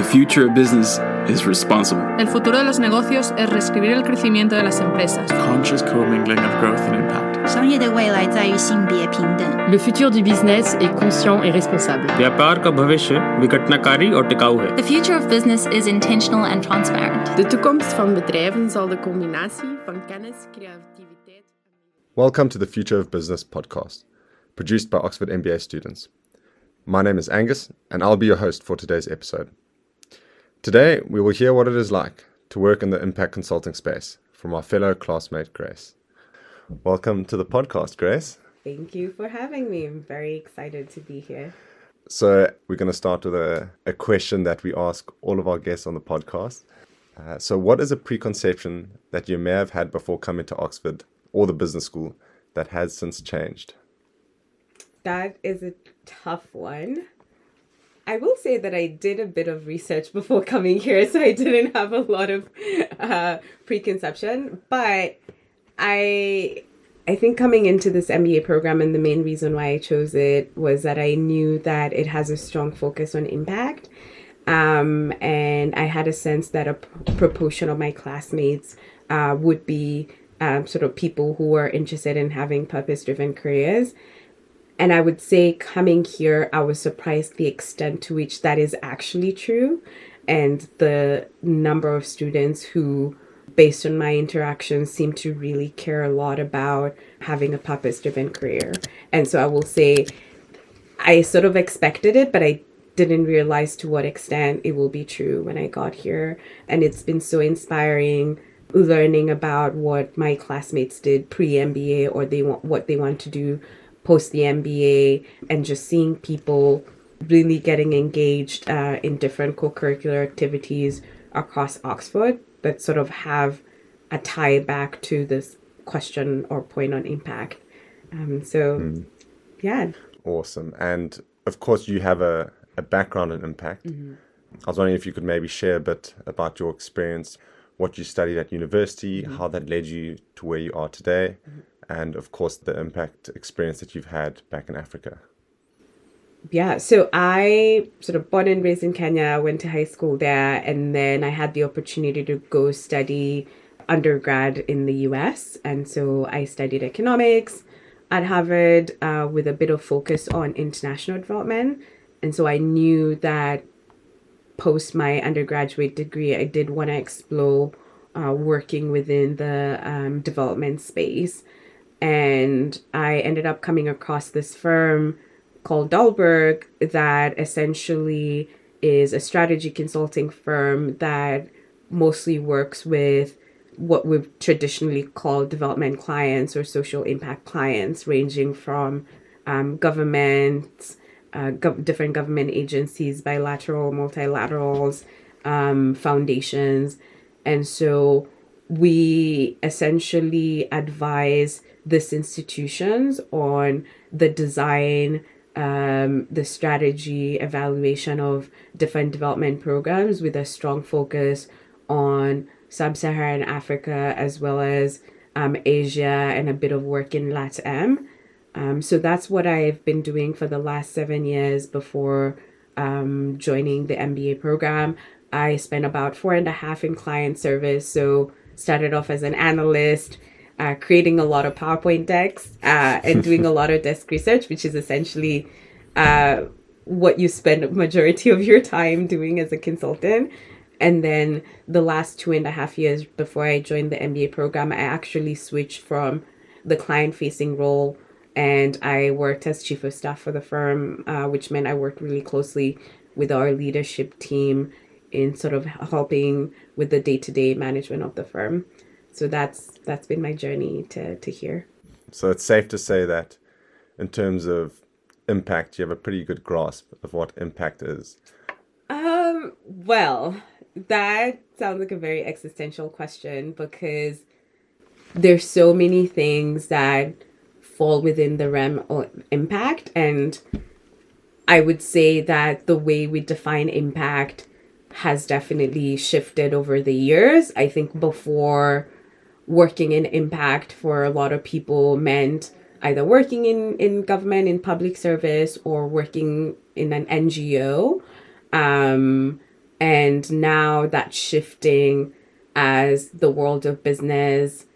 The future of business is responsible. El futuro de los negocios es reescribir el crecimiento de las empresas. Conscious commingling of growth and impact. 商业的未来 在于性别平等. Le futur du business est conscient et responsable. व्यापार का भविष्य विघटनकारी और टिकाऊ है. The future of business is intentional and transparent. De toekomst van bedrijven zal de combinatie van kennis, creativiteit. Welcome to the Future of Business podcast, produced by Oxford MBA students. My name is Angus, and I'll be your host for today's episode. Today, we will hear what it is like to work in the impact consulting space from our fellow classmate, Grace. Welcome to the podcast, Grace. Thank you for having me. I'm very excited to be here. So we're going to start with a question that we ask all of our guests on the podcast. So what is a preconception that you may have had before coming to Oxford or the business school that has since changed? That is a tough one. I will say that I did a bit of research before coming here, so I didn't have a lot of preconception. But I think coming into this MBA program, and the main reason why I chose it was that I knew that it has a strong focus on impact. And I had a sense that a proportion of my classmates would be sort of people who were interested in having purpose-driven careers. And I would say coming here, I was surprised the extent to which that is actually true. And the number of students who, based on my interactions, seem to really care a lot about having a purpose-driven career. And so I will say I sort of expected it, but I didn't realize to what extent it will be true when I got here. And it's been so inspiring learning about what my classmates did pre-MBA or what they want to do post the MBA, and just seeing people really getting engaged in different co-curricular activities across Oxford that sort of have a tie back to this question or point on impact. Yeah. Awesome. And of course you have a background in impact. Mm-hmm. I was wondering if you could maybe share a bit about your experience, what you studied at university, mm-hmm. how that led you to where you are today, mm-hmm. and of course, the impact experience that you've had back in Africa. Yeah, so I sort of born and raised in Kenya, went to high school there, and then I had the opportunity to go study undergrad in the US. And so I studied economics at Harvard with a bit of focus on international development. And so I knew that post my undergraduate degree, I did want to explore working within the development space. And I ended up coming across this firm called Dalberg that essentially is a strategy consulting firm that mostly works with what we've traditionally called development clients or social impact clients, ranging from governments, different government agencies, bilateral, multilaterals, foundations. And so we essentially advise these institutions on the design, the strategy, evaluation of different development programs with a strong focus on sub-Saharan Africa as well as Asia and a bit of work in LATAM. So that's what I've been doing for the last 7 years before joining the MBA program. I spent about 4.5 in client service, so started off as an analyst, creating a lot of PowerPoint decks and doing a lot of desk research, which is essentially what you spend the majority of your time doing as a consultant. And then the last 2.5 years before I joined the MBA program, I actually switched from the client-facing role, and I worked as chief of staff for the firm, which meant I worked really closely with our leadership team in sort of helping with the day-to-day management of the firm. So that's been my journey to here. So it's safe to say that in terms of impact, you have a pretty good grasp of what impact is. Well, that sounds like a very existential question because there's so many things that fall within the realm of impact. And I would say that the way we define impact has definitely shifted over the years. I think before, working in impact for a lot of people meant either working in government, in public service, or working in an NGO. And now that's shifting as the world of business,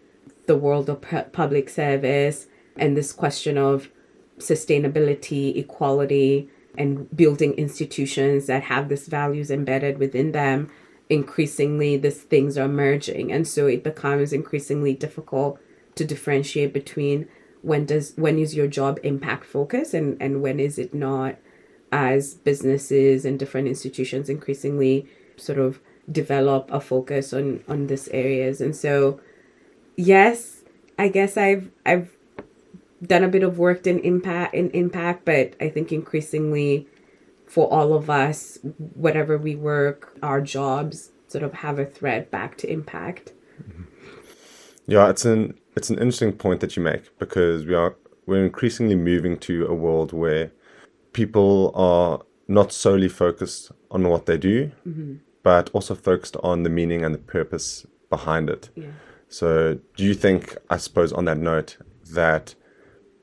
the world of public service, and this question of sustainability, equality, and building institutions that have these values embedded within them. Increasingly, these things are merging. And so it becomes increasingly difficult to differentiate between when is your job impact focus and when is it not, as businesses and different institutions increasingly sort of develop a focus on these areas. And so, yes, I guess I've done a bit of work in impact, but I think increasingly for all of us, whatever we work, our jobs sort of have a thread back to impact. Yeah, it's an interesting point that you make, because we're increasingly moving to a world where people are not solely focused on what they do, mm-hmm. but also focused on the meaning and the purpose behind it. Yeah. So do you think, I suppose on that note, that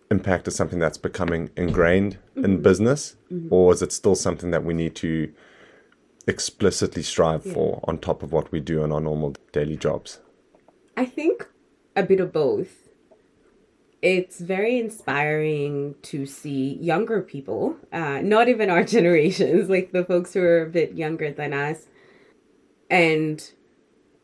impact is something that's becoming ingrained mm-hmm. in business, mm-hmm. or is it still something that we need to explicitly strive yeah. for on top of what we do in our normal daily jobs? I think a bit of both. It's very inspiring to see younger people, not even our generations, like the folks who are a bit younger than us, and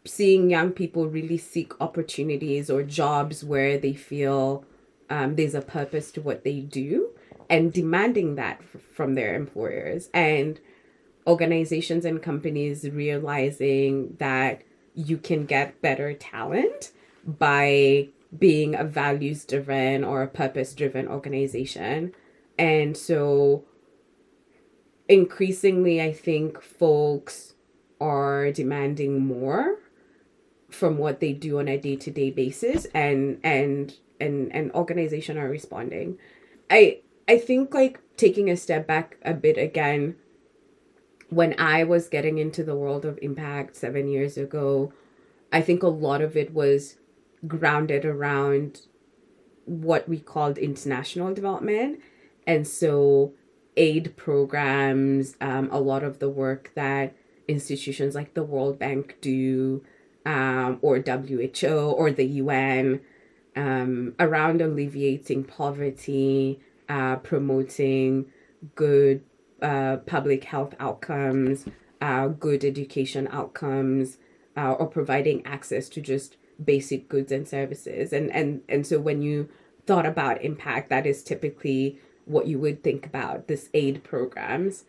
seeing young people really seek opportunities or jobs where they feel there's a purpose to what they do, and demanding that from their employers, and organizations and companies realizing that you can get better talent by being a values-driven or a purpose-driven organization. And so increasingly, I think folks are demanding more from what they do on a day-to-day basis, and organizations are responding. I think, like, taking a step back a bit again, when I was getting into the world of impact 7 years ago, I think a lot of it was grounded around what we called international development. And so aid programs, a lot of the work that institutions like the World Bank do, or WHO or the UN, around alleviating poverty, promoting good public health outcomes, good education outcomes, or providing access to just basic goods and services. And so when you thought about impact, that is typically what you would think about, this aid programs.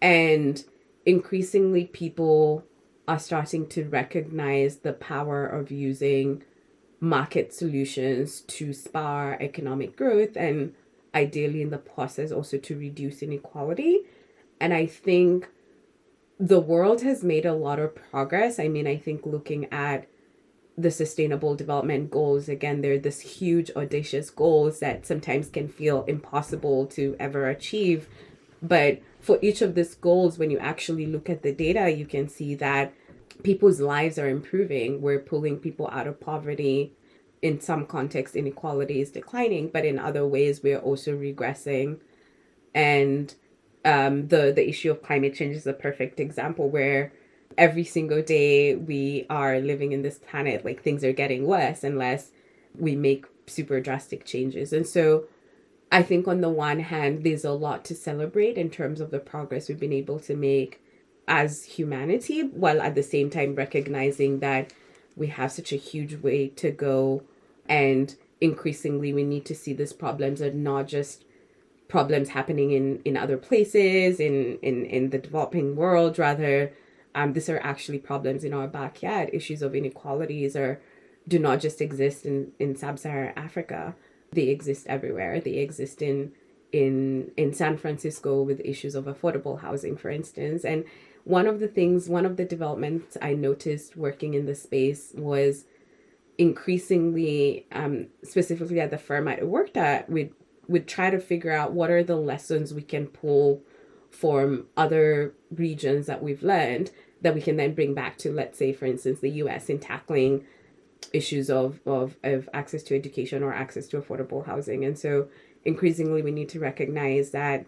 And increasingly people are starting to recognize the power of using market solutions to spur economic growth, and ideally in the process also to reduce inequality. And I think the world has made a lot of progress. I mean, I think looking at the Sustainable Development Goals, again, they're this huge, audacious goals that sometimes can feel impossible to ever achieve. But for each of these goals, when you actually look at the data, you can see that people's lives are improving. We're pulling people out of poverty. In some contexts, inequality is declining, but in other ways, we're also regressing. And the issue of climate change is a perfect example, where every single day we are living in this planet, like, things are getting worse unless we make super drastic changes. And so I think on the one hand, there's a lot to celebrate in terms of the progress we've been able to make as humanity, while at the same time recognizing that we have such a huge way to go. And increasingly, we need to see these problems are not just problems happening in other places, in the developing world, rather. These are actually problems in our backyard. Issues of inequalities do not just exist in sub-Saharan Africa. They exist everywhere. They exist in San Francisco with issues of affordable housing, for instance. And one of the developments I noticed working in the space was increasingly, specifically at the firm I worked at, we'd try to figure out what are the lessons we can pull from other regions that we've learned that we can then bring back to, let's say, for instance, the US in tackling issues of access to education or access to affordable housing. And so increasingly, we need to recognize that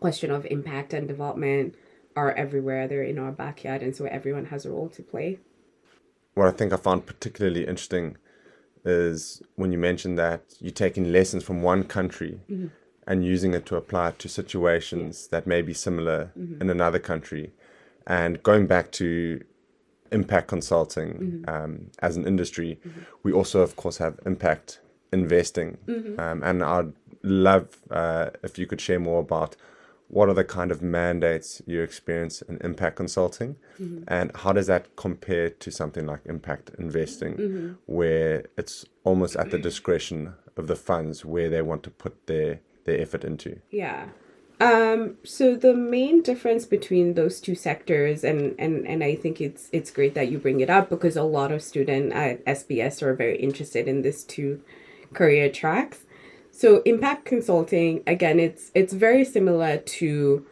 question of impact and development are everywhere. They're in our backyard, and so everyone has a role to play. What I think I found particularly interesting is when you mentioned that you're taking lessons from one country mm-hmm. and using it to apply to situations yeah. that may be similar mm-hmm. in another country. And going back to impact consulting mm-hmm. As an industry, mm-hmm. we also, of course, have impact investing. Mm-hmm. And I'd love if you could share more about what are the kind of mandates you experience in impact consulting mm-hmm. and how does that compare to something like impact investing mm-hmm. where it's almost at the discretion of the funds where they want to put their effort into? Yeah. So the main difference between those two sectors, and I think it's great that you bring it up because a lot of students at SBS are very interested in these two career tracks. So impact consulting, again, it's very similar to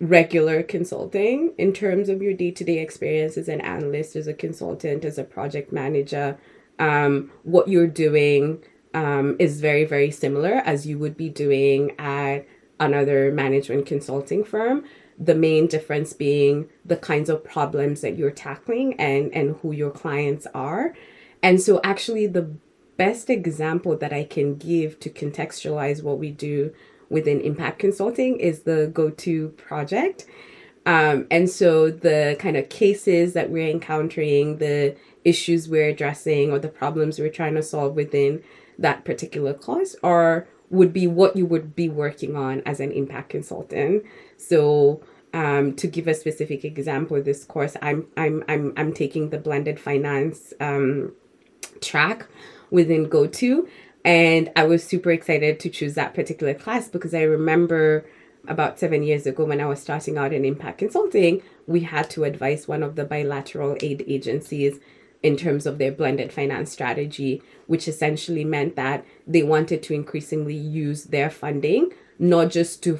regular consulting in terms of your day-to-day experience as an analyst, as a consultant, as a project manager. What you're doing is very, very similar as you would be doing at another management consulting firm. The main difference being the kinds of problems that you're tackling and who your clients are. And so actually the best example that I can give to contextualize what we do within impact consulting is the GoTo project. And so the kind of cases that we're encountering, the issues we're addressing, or the problems we're trying to solve within that particular cause would be what you would be working on as an impact consultant. So to give a specific example, this course, I'm taking the blended finance track within GoTo. And I was super excited to choose that particular class because I remember about 7 years ago when I was starting out in impact consulting, we had to advise one of the bilateral aid agencies in terms of their blended finance strategy, which essentially meant that they wanted to increasingly use their funding, not just to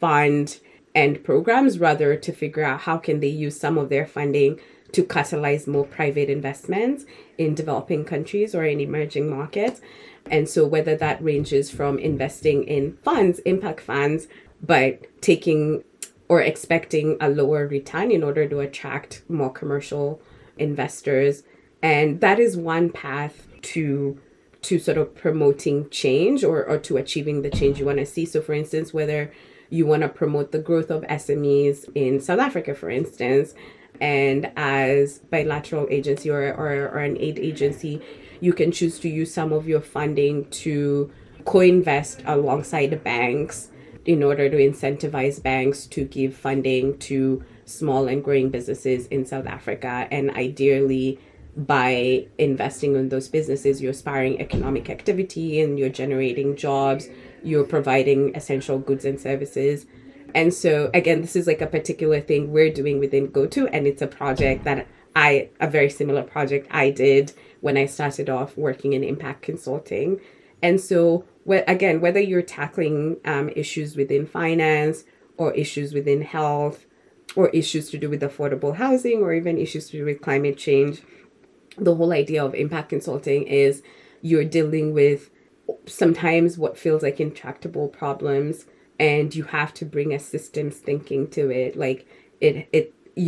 fund end programs, rather to figure out how can they use some of their funding to catalyze more private investments in developing countries or in emerging markets. And so whether that ranges from investing in funds, impact funds, but taking or expecting a lower return in order to attract more commercial investors. And that is one path to sort of promoting change or to achieving the change you want to see. So for instance, whether you want to promote the growth of SMEs in South Africa, for instance, and as bilateral agency or an aid agency, you can choose to use some of your funding to co-invest alongside banks in order to incentivize banks to give funding to small and growing businesses in South Africa. And ideally, by investing in those businesses, you're spurring economic activity and you're generating jobs, you're providing essential goods and services. And so, again, this is like a particular thing we're doing within GoTo, and it's a project that a very similar project I did when I started off working in impact consulting. And so, again, whether you're tackling issues within finance or issues within health or issues to do with affordable housing or even issues to do with climate change, the whole idea of impact consulting is you're dealing with sometimes what feels like intractable problems. And you have to bring a systems thinking to it. Like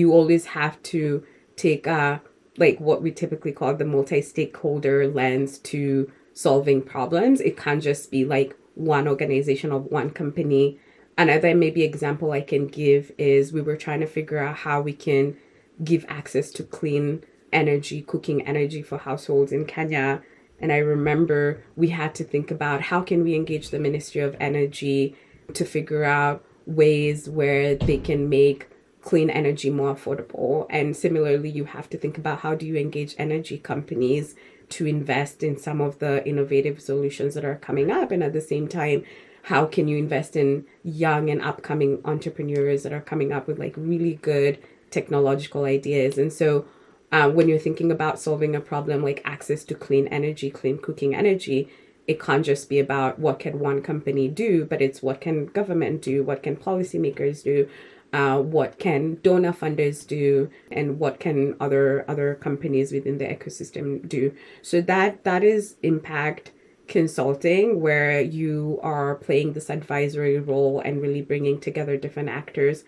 you always have to take like what we typically call the multi-stakeholder lens to solving problems. It can't just be like one organization or one company. Another maybe example I can give is we were trying to figure out how we can give access to clean energy, cooking energy for households in Kenya. And I remember we had to think about how can we engage the Ministry of Energy to figure out ways where they can make clean energy more affordable. And similarly, you have to think about how do you engage energy companies to invest in some of the innovative solutions that are coming up. And at the same time, how can you invest in young and upcoming entrepreneurs that are coming up with like really good technological ideas? And so when you're thinking about solving a problem like access to clean energy, clean cooking energy, it can't just be about what can one company do, but it's what can government do, what can policymakers do, what can donor funders do, and what can other companies within the ecosystem do. So that is impact consulting, where you are playing this advisory role and really bringing together different actors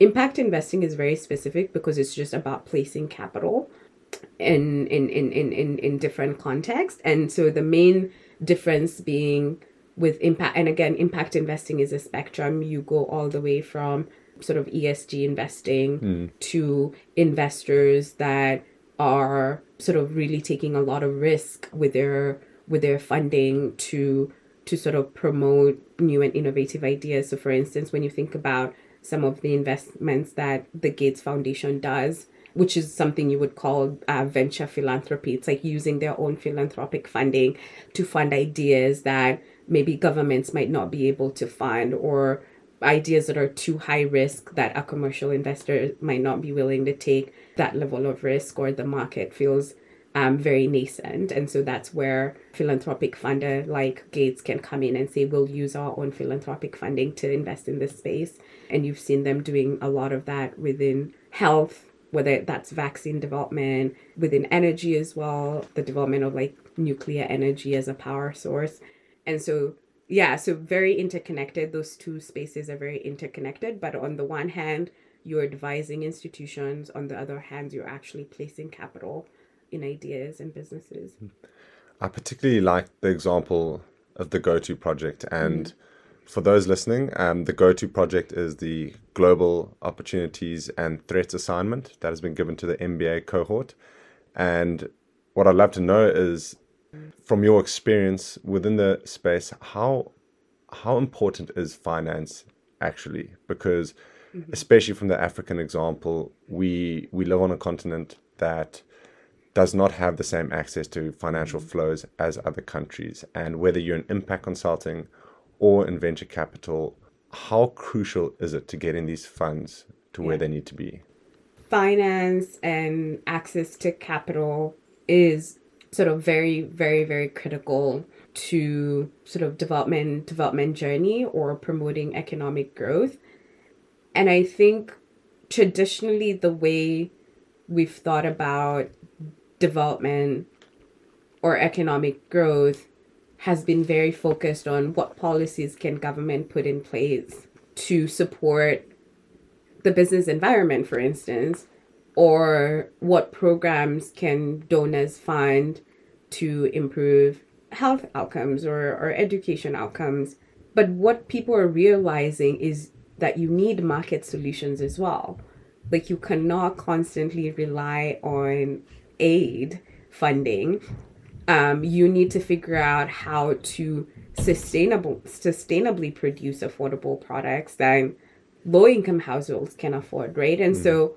Impact investing is very specific because it's just about placing capital in different contexts. And so the main difference being with impact, and again, impact investing is a spectrum. You go all the way from sort of ESG investing to investors that are sort of really taking a lot of risk with their funding to sort of promote new and innovative ideas. So for instance, when you think about some of the investments that the Gates Foundation does, which is something you would call venture philanthropy. It's like using their own philanthropic funding to fund ideas that maybe governments might not be able to fund, or ideas that are too high risk that a commercial investor might not be willing to take that level of risk, or the market feels very nascent. And so that's where philanthropic funder like Gates can come in and say, we'll use our own philanthropic funding to invest in this space. And you've seen them doing a lot of that within health, whether that's vaccine development, within energy as well, the development of like nuclear energy as a power source. And so, yeah, so very interconnected. Those two spaces are very interconnected. But on the one hand, you're advising institutions. On the other hand, you're actually placing capital in ideas and businesses. I particularly like the example of the GoTo project. And for those listening, the GoTo project is the Global Opportunities and Threats assignment that has been given to the MBA cohort. And what I'd love to know is, from your experience within the space, how important is finance actually? Because especially from the African example, we live on a continent that does not have the same access to financial flows as other countries. And whether you're in impact consulting or in venture capital, how crucial is it to getting these funds to where they need to be? Finance and access to capital is sort of very, very, very critical to sort of development journey or promoting economic growth. And I think traditionally the way we've thought about development or economic growth has been very focused on what policies can government put in place to support the business environment, for instance, or what programs can donors fund to improve health outcomes or education outcomes. But what people are realizing is that you need market solutions as well. Like, you cannot constantly rely on aid funding. You need to figure out how to sustainably produce affordable products that low-income households can afford, right? And so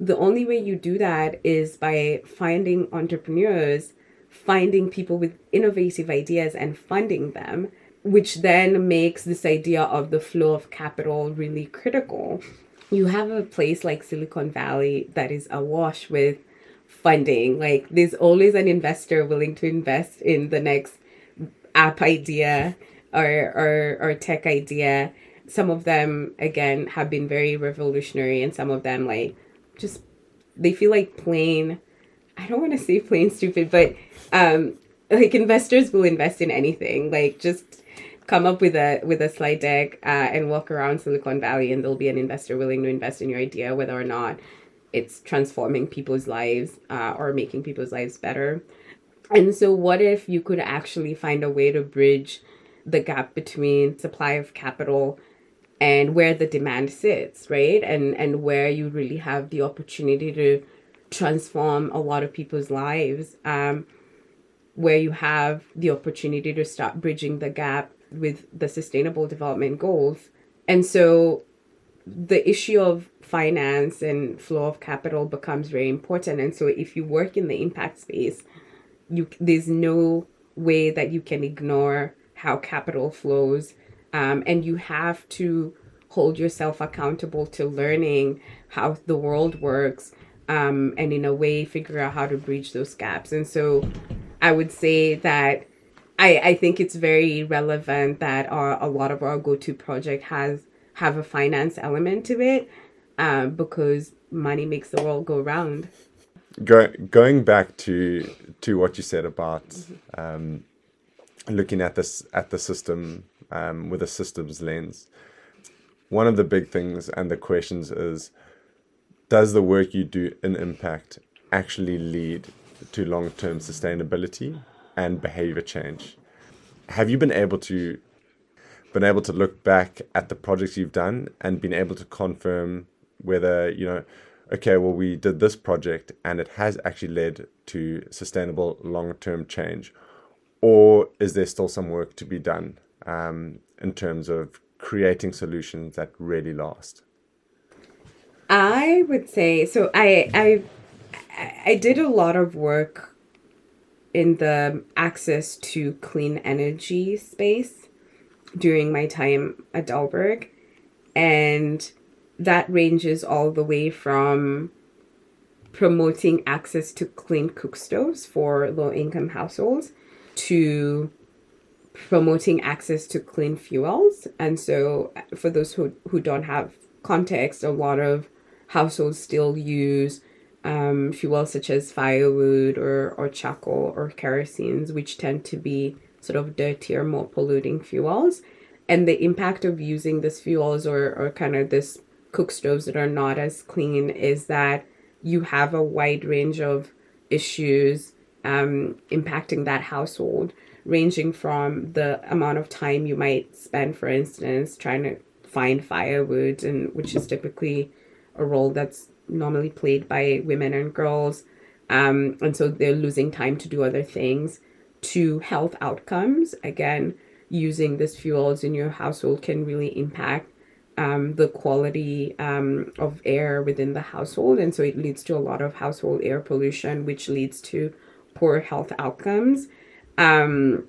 the only way you do that is by finding entrepreneurs, finding people with innovative ideas and funding them, which then makes this idea of the flow of capital really critical. You have a place like Silicon Valley that is awash with funding. Like, there's always an investor willing to invest in the next app idea or tech idea. Some of them, again, have been very revolutionary, and some of them, like, just they feel like plain, I don't want to say plain stupid, but like, investors will invest in anything. Like, just come up with a slide deck and walk around Silicon Valley, and there'll be an investor willing to invest in your idea, whether or not it's transforming people's lives or making people's lives better. And so what if you could actually find a way to bridge the gap between supply of capital and where the demand sits, right? And where you really have the opportunity to transform a lot of people's lives, where you have the opportunity to start bridging the gap with the Sustainable Development Goals. And so the issue of finance and flow of capital becomes very important. And so if you work in the impact space, there's no way that you can ignore how capital flows. And you have to hold yourself accountable to learning how the world works, and in a way figure out how to bridge those gaps. And so I would say that I think it's very relevant that a lot of our GoTo project have a finance element to it, because money makes the world go round. Going back to what you said about looking at the system with a systems lens, one of the big things and the questions is, does the work you do in impact actually lead to long-term sustainability and behavior change? Have you been able to look back at the projects you've done and been able to confirm whether, we did this project and it has actually led to sustainable long-term change? Or is there still some work to be done in terms of creating solutions that really last? I would say, so I did a lot of work in the access to clean energy space during my time at Dalberg. And that ranges all the way from promoting access to clean cook stoves for low-income households to promoting access to clean fuels. And so for those who don't have context, a lot of households still use fuels such as firewood or charcoal or kerosene, which tend to be sort of dirtier, more polluting fuels. And the impact of using these fuels or kind of this cook stoves that are not as clean is that you have a wide range of issues impacting that household, ranging from the amount of time you might spend, for instance, trying to find firewood, and which is typically a role that's normally played by women and girls, and so they're losing time to do other things, to health outcomes. Again, using these fuels in your household can really impact the quality of air within the household, and so it leads to a lot of household air pollution, which leads to poor health outcomes. And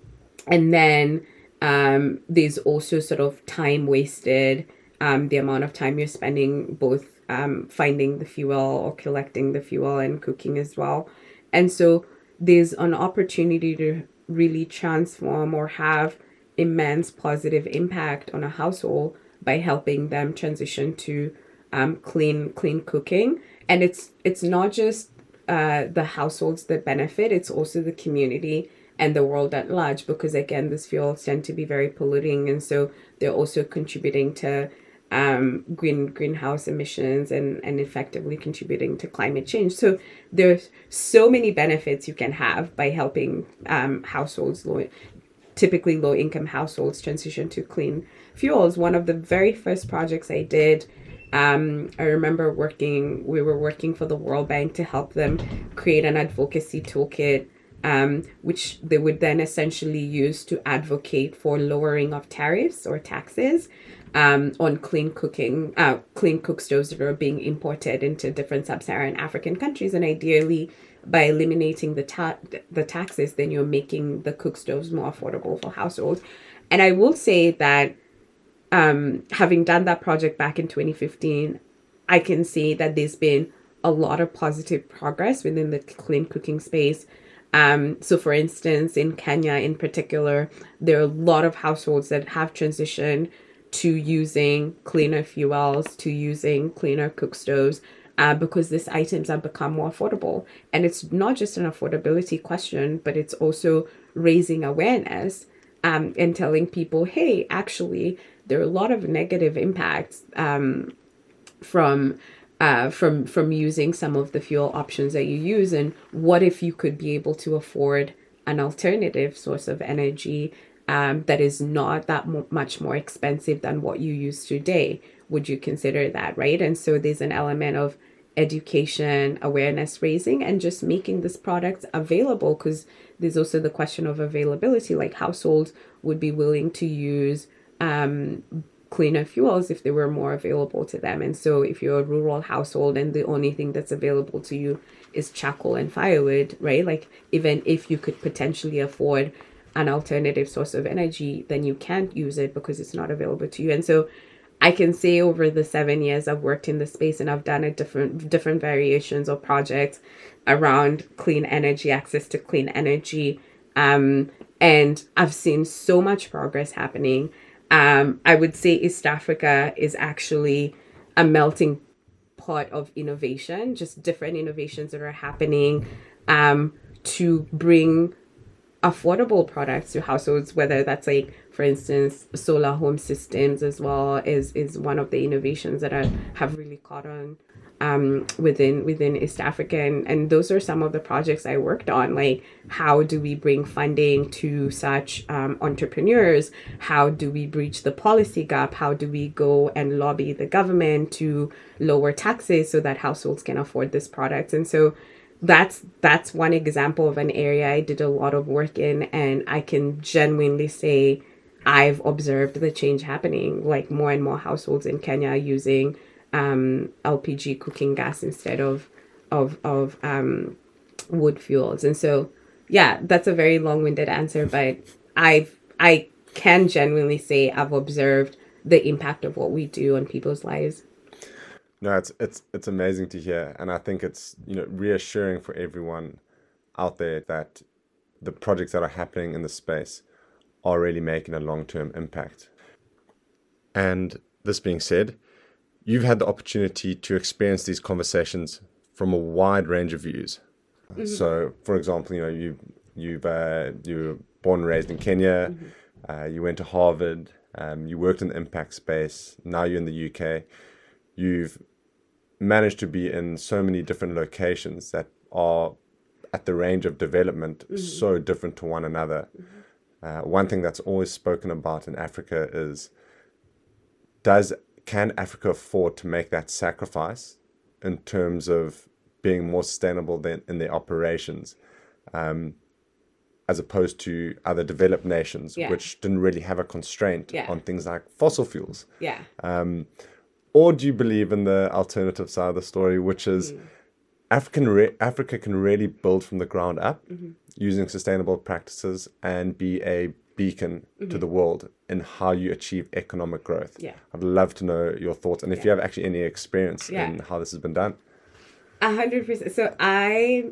then there's also sort of time wasted, the amount of time you're spending both finding the fuel or collecting the fuel and cooking as well. And so there's an opportunity to really transform or have immense positive impact on a household by helping them transition to clean cooking. And it's not just the households that benefit, it's also the community and the world at large, because again, these fuels tend to be very polluting, and so they're also contributing to greenhouse emissions and effectively contributing to climate change. So there's so many benefits you can have by helping households, typically low-income households, transition to clean fuels. One of the very first projects I did, I remember we were working for the World Bank to help them create an advocacy toolkit, which they would then essentially use to advocate for lowering of tariffs or taxes on clean cook stoves that are being imported into different sub-Saharan African countries. And ideally, by eliminating the taxes, then you're making the cook stoves more affordable for households. And I will say that having done that project back in 2015, I can say that there's been a lot of positive progress within the clean cooking space. So for instance, in Kenya in particular, there are a lot of households that have transitioned to using cleaner fuels, to using cleaner cook stoves, because these items have become more affordable. And it's not just an affordability question, but it's also raising awareness and telling people, hey, actually, there are a lot of negative impacts from using some of the fuel options that you use, and what if you could be able to afford an alternative source of energy that is not that much more expensive than what you use today? Would you consider that, right? And so there's an element of education, awareness raising, and just making this product available, because there's also the question of availability, like households would be willing to use cleaner fuels if they were more available to them. And so if you're a rural household and the only thing that's available to you is charcoal and firewood, right? Like, even if you could potentially afford an alternative source of energy, then you can't use it because it's not available to you. And so I can say over the 7 years I've worked in the space, and I've done a different variations or projects around clean energy, access to clean energy. And I've seen so much progress happening. I would say East Africa is actually a melting pot of innovation, just different innovations that are happening to bring affordable products to households, whether that's like, for instance, solar home systems as well is one of the innovations that have really caught on within East Africa. And those are some of the projects I worked on, like how do we bring funding to such entrepreneurs? How do we breach the policy gap? How do we go and lobby the government to lower taxes so that households can afford this product? And so that's one example of an area I did a lot of work in, and I can genuinely say I've observed the change happening, like more and more households in Kenya using LPG cooking gas instead of wood fuels. And so, yeah, that's a very long-winded answer, but I can genuinely say I've observed the impact of what we do on people's lives. No, it's amazing to hear, and I think it's, you know, reassuring for everyone out there that the projects that are happening in the space are really making a long-term impact. And this being said, you've had the opportunity to experience these conversations from a wide range of views. Mm-hmm. So, for example, you know, you were born and raised in Kenya, mm-hmm. You went to Harvard, you worked in the impact space. Now you're in the UK. You've managed to be in so many different locations that are at the range of development mm-hmm. so different to one another. Mm-hmm. One thing that's always spoken about in Africa is, can Africa afford to make that sacrifice in terms of being more sustainable in their operations, as opposed to other developed nations, yeah. which didn't really have a constraint yeah. on things like fossil fuels? Yeah. Or do you believe in the alternative side of the story, which is Africa can really build from the ground up mm-hmm. using sustainable practices and be a beacon mm-hmm. to the world in how you achieve economic growth? Yeah. I'd love to know your thoughts and if you have actually any experience in how this has been done. 100%. So I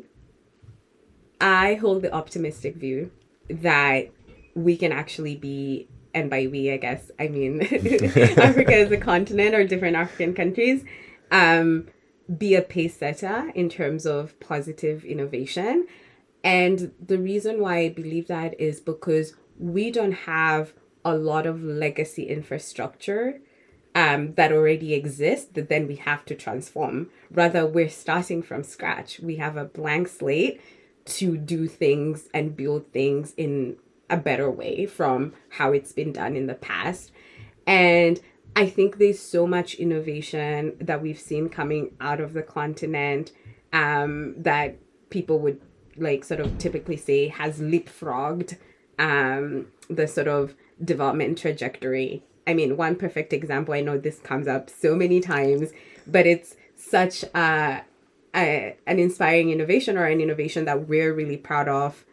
hold the optimistic view that we can actually be, and by we, I guess, I mean Africa as a continent or different African countries, be a pace setter in terms of positive innovation. And the reason why I believe that is because we don't have a lot of legacy infrastructure that already exists that then we have to transform. Rather, we're starting from scratch. We have a blank slate to do things and build things in a better way from how it's been done in the past. And I think there's so much innovation that we've seen coming out of the continent that people would like sort of typically say has leapfrogged the sort of development trajectory. I mean, one perfect example, I know this comes up so many times, but it's such an inspiring innovation or an innovation that we're really proud of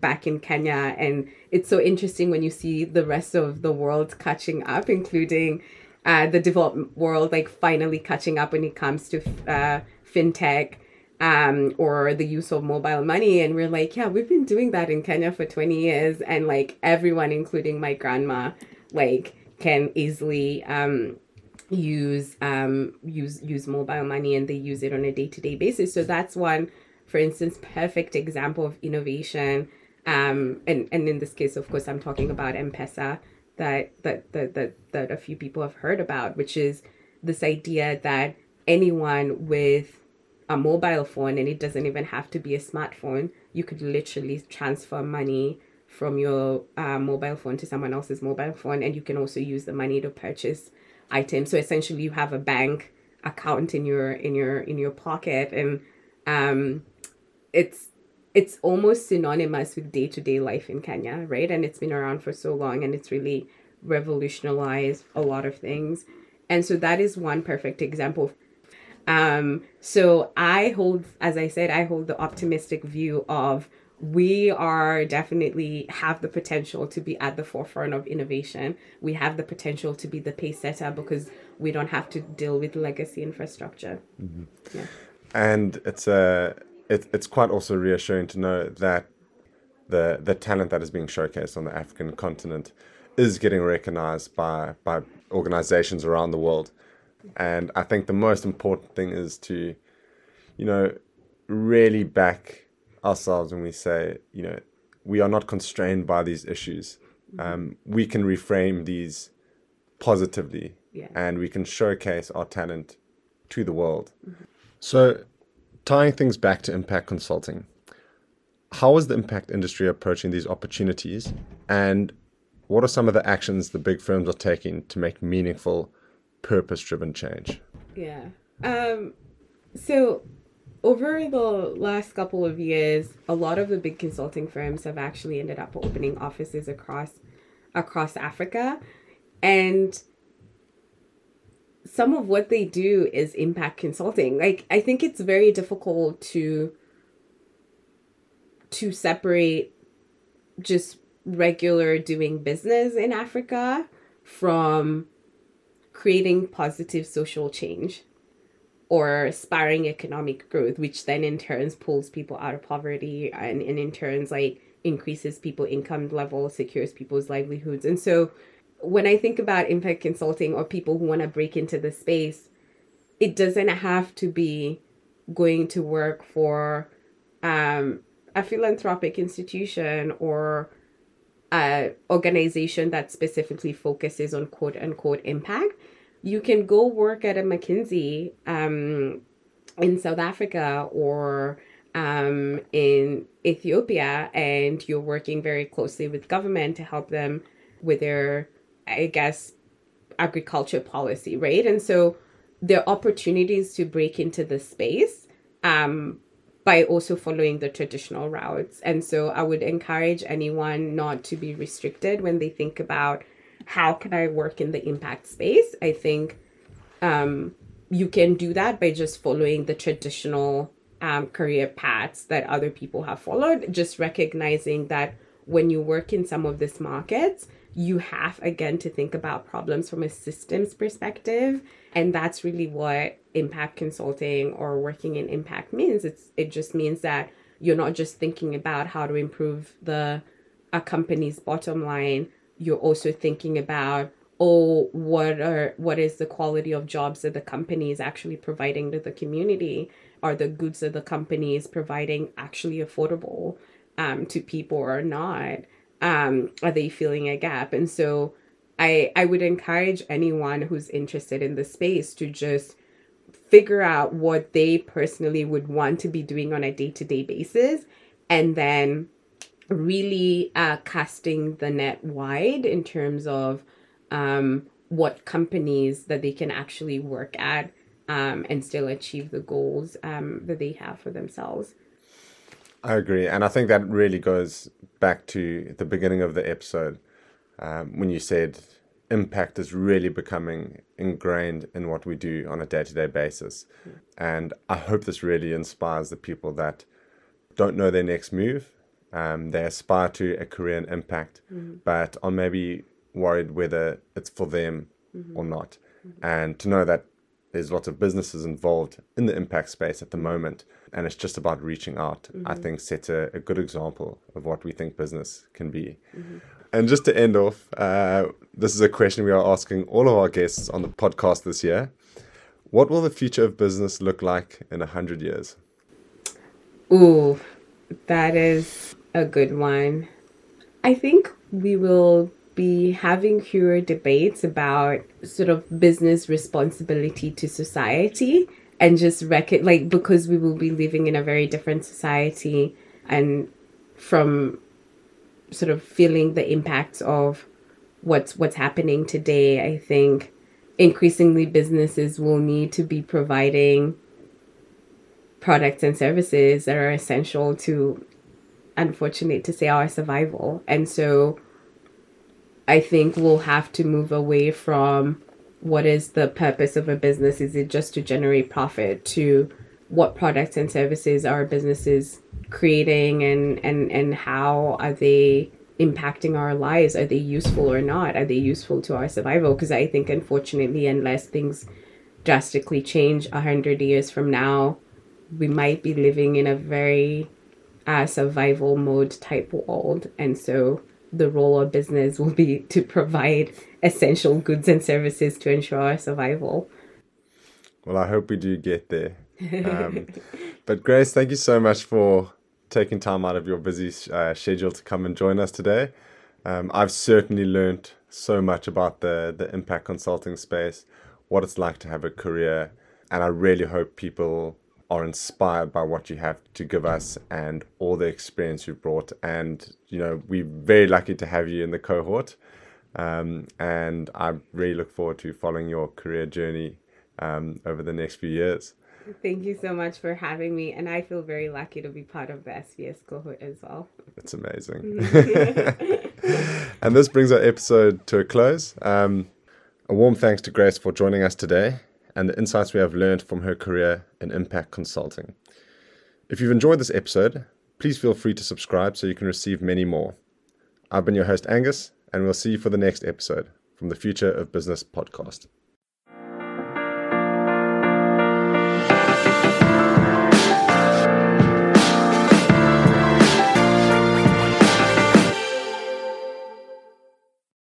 back in Kenya. And it's so interesting when you see the rest of the world catching up, including the developed world, like finally catching up when it comes to fintech or the use of mobile money. And we're like, yeah, we've been doing that in Kenya for 20 years. And like everyone, including my grandma, like can easily use mobile money, and they use it on a day-to-day basis. So that's one, for instance, perfect example of innovation. And in this case, of course, I'm talking about M-Pesa that a few people have heard about, which is this idea that anyone with a mobile phone, and it doesn't even have to be a smartphone, you could literally transfer money from your mobile phone to someone else's mobile phone. And you can also use the money to purchase items. So essentially you have a bank account in your pocket, and it's almost synonymous with day-to-day life in Kenya, right? And it's been around for so long, and it's really revolutionized a lot of things. And so that is one perfect example. So I hold the optimistic view of we are definitely have the potential to be at the forefront of innovation. We have the potential to be the pace setter because we don't have to deal with legacy infrastructure. Mm-hmm. Yeah. And it's quite also reassuring to know that the talent that is being showcased on the African continent is getting recognized by organizations around the world. And I think the most important thing is to, you know, really back ourselves when we say, you know, we are not constrained by these issues. We can reframe these positively, and we can showcase our talent to the world. So tying things back to impact consulting, how is the impact industry approaching these opportunities, and what are some of the actions the big firms are taking to make meaningful, purpose-driven change? So over the last couple of years, a lot of the big consulting firms have actually ended up opening offices across Africa. And some of what they do is impact consulting. Like, I think it's very difficult to separate just regular doing business in Africa from creating positive social change or aspiring economic growth, which then in turn pulls people out of poverty and in turn like increases people's income level, secures people's livelihoods. And so when I think about impact consulting or people who want to break into the space, it doesn't have to be going to work for a philanthropic institution or an organization that specifically focuses on quote unquote impact. You can go work at a McKinsey in South Africa or in Ethiopia, and you're working very closely with government to help them with their, I guess, agriculture policy, right? And so there are opportunities to break into the space by also following the traditional routes. And so I would encourage anyone not to be restricted when they think about how can I work in the impact space. I think you can do that by just following the traditional career paths that other people have followed, just recognizing that when you work in some of these markets, you have, again, to think about problems from a systems perspective. And that's really what impact consulting or working in impact means. It just means that you're not just thinking about how to improve a company's bottom line. You're also thinking about, what is the quality of jobs that the company is actually providing to the community? Are the goods that the company is providing actually affordable to people or not? Are they filling a gap? And so I would encourage anyone who's interested in the space to just figure out what they personally would want to be doing on a day-to-day basis, and then really casting the net wide in terms of what companies that they can actually work at and still achieve the goals that they have for themselves. I agree. And I think that really goes back to the beginning of the episode when you said impact is really becoming ingrained in what we do on a day-to-day basis. And I hope this really inspires the people that don't know their next move. They aspire to a career in impact, but are maybe worried whether it's for them or not. And to know that there's lots of businesses involved in the impact space at the moment, and it's just about reaching out, I think sets a good example of what we think business can be. And just to end off, this is a question we are asking all of our guests on the podcast this year. What will the future of business look like in 100 years? Ooh, that is a good one. I think we will be having fewer debates about sort of business responsibility to society, and just because we will be living in a very different society, and from sort of feeling the impacts of what's happening today, I think increasingly businesses will need to be providing products and services that are essential to, unfortunate to say, our survival. And so I think we'll have to move away from what is the purpose of a business? Is it just to generate profit? To what products and services are businesses creating, and how are they impacting our lives? Are they useful or not? Are they useful to our survival? Because I think, unfortunately, unless things drastically change 100 years from now, we might be living in a very survival mode type world. And so the role of business will be to provide essential goods and services to ensure our survival. Well, I hope we do get there. But Grace, thank you so much for taking time out of your busy schedule to come and join us today. I've certainly learned so much about the impact consulting space, what it's like to have a career, and I really hope people are inspired by what you have to give us and all the experience you've brought. And, you know, we're very lucky to have you in the cohort. And I really look forward to following your career journey over the next few years. Thank you so much for having me. And I feel very lucky to be part of the SBS cohort as well. It's amazing. And this brings our episode to a close. A warm thanks to Grace for joining us today and the insights we have learned from her career in impact consulting. If you've enjoyed this episode, please feel free to subscribe so you can receive many more. I've been your host, Angus, and we'll see you for the next episode from the Future of Business podcast.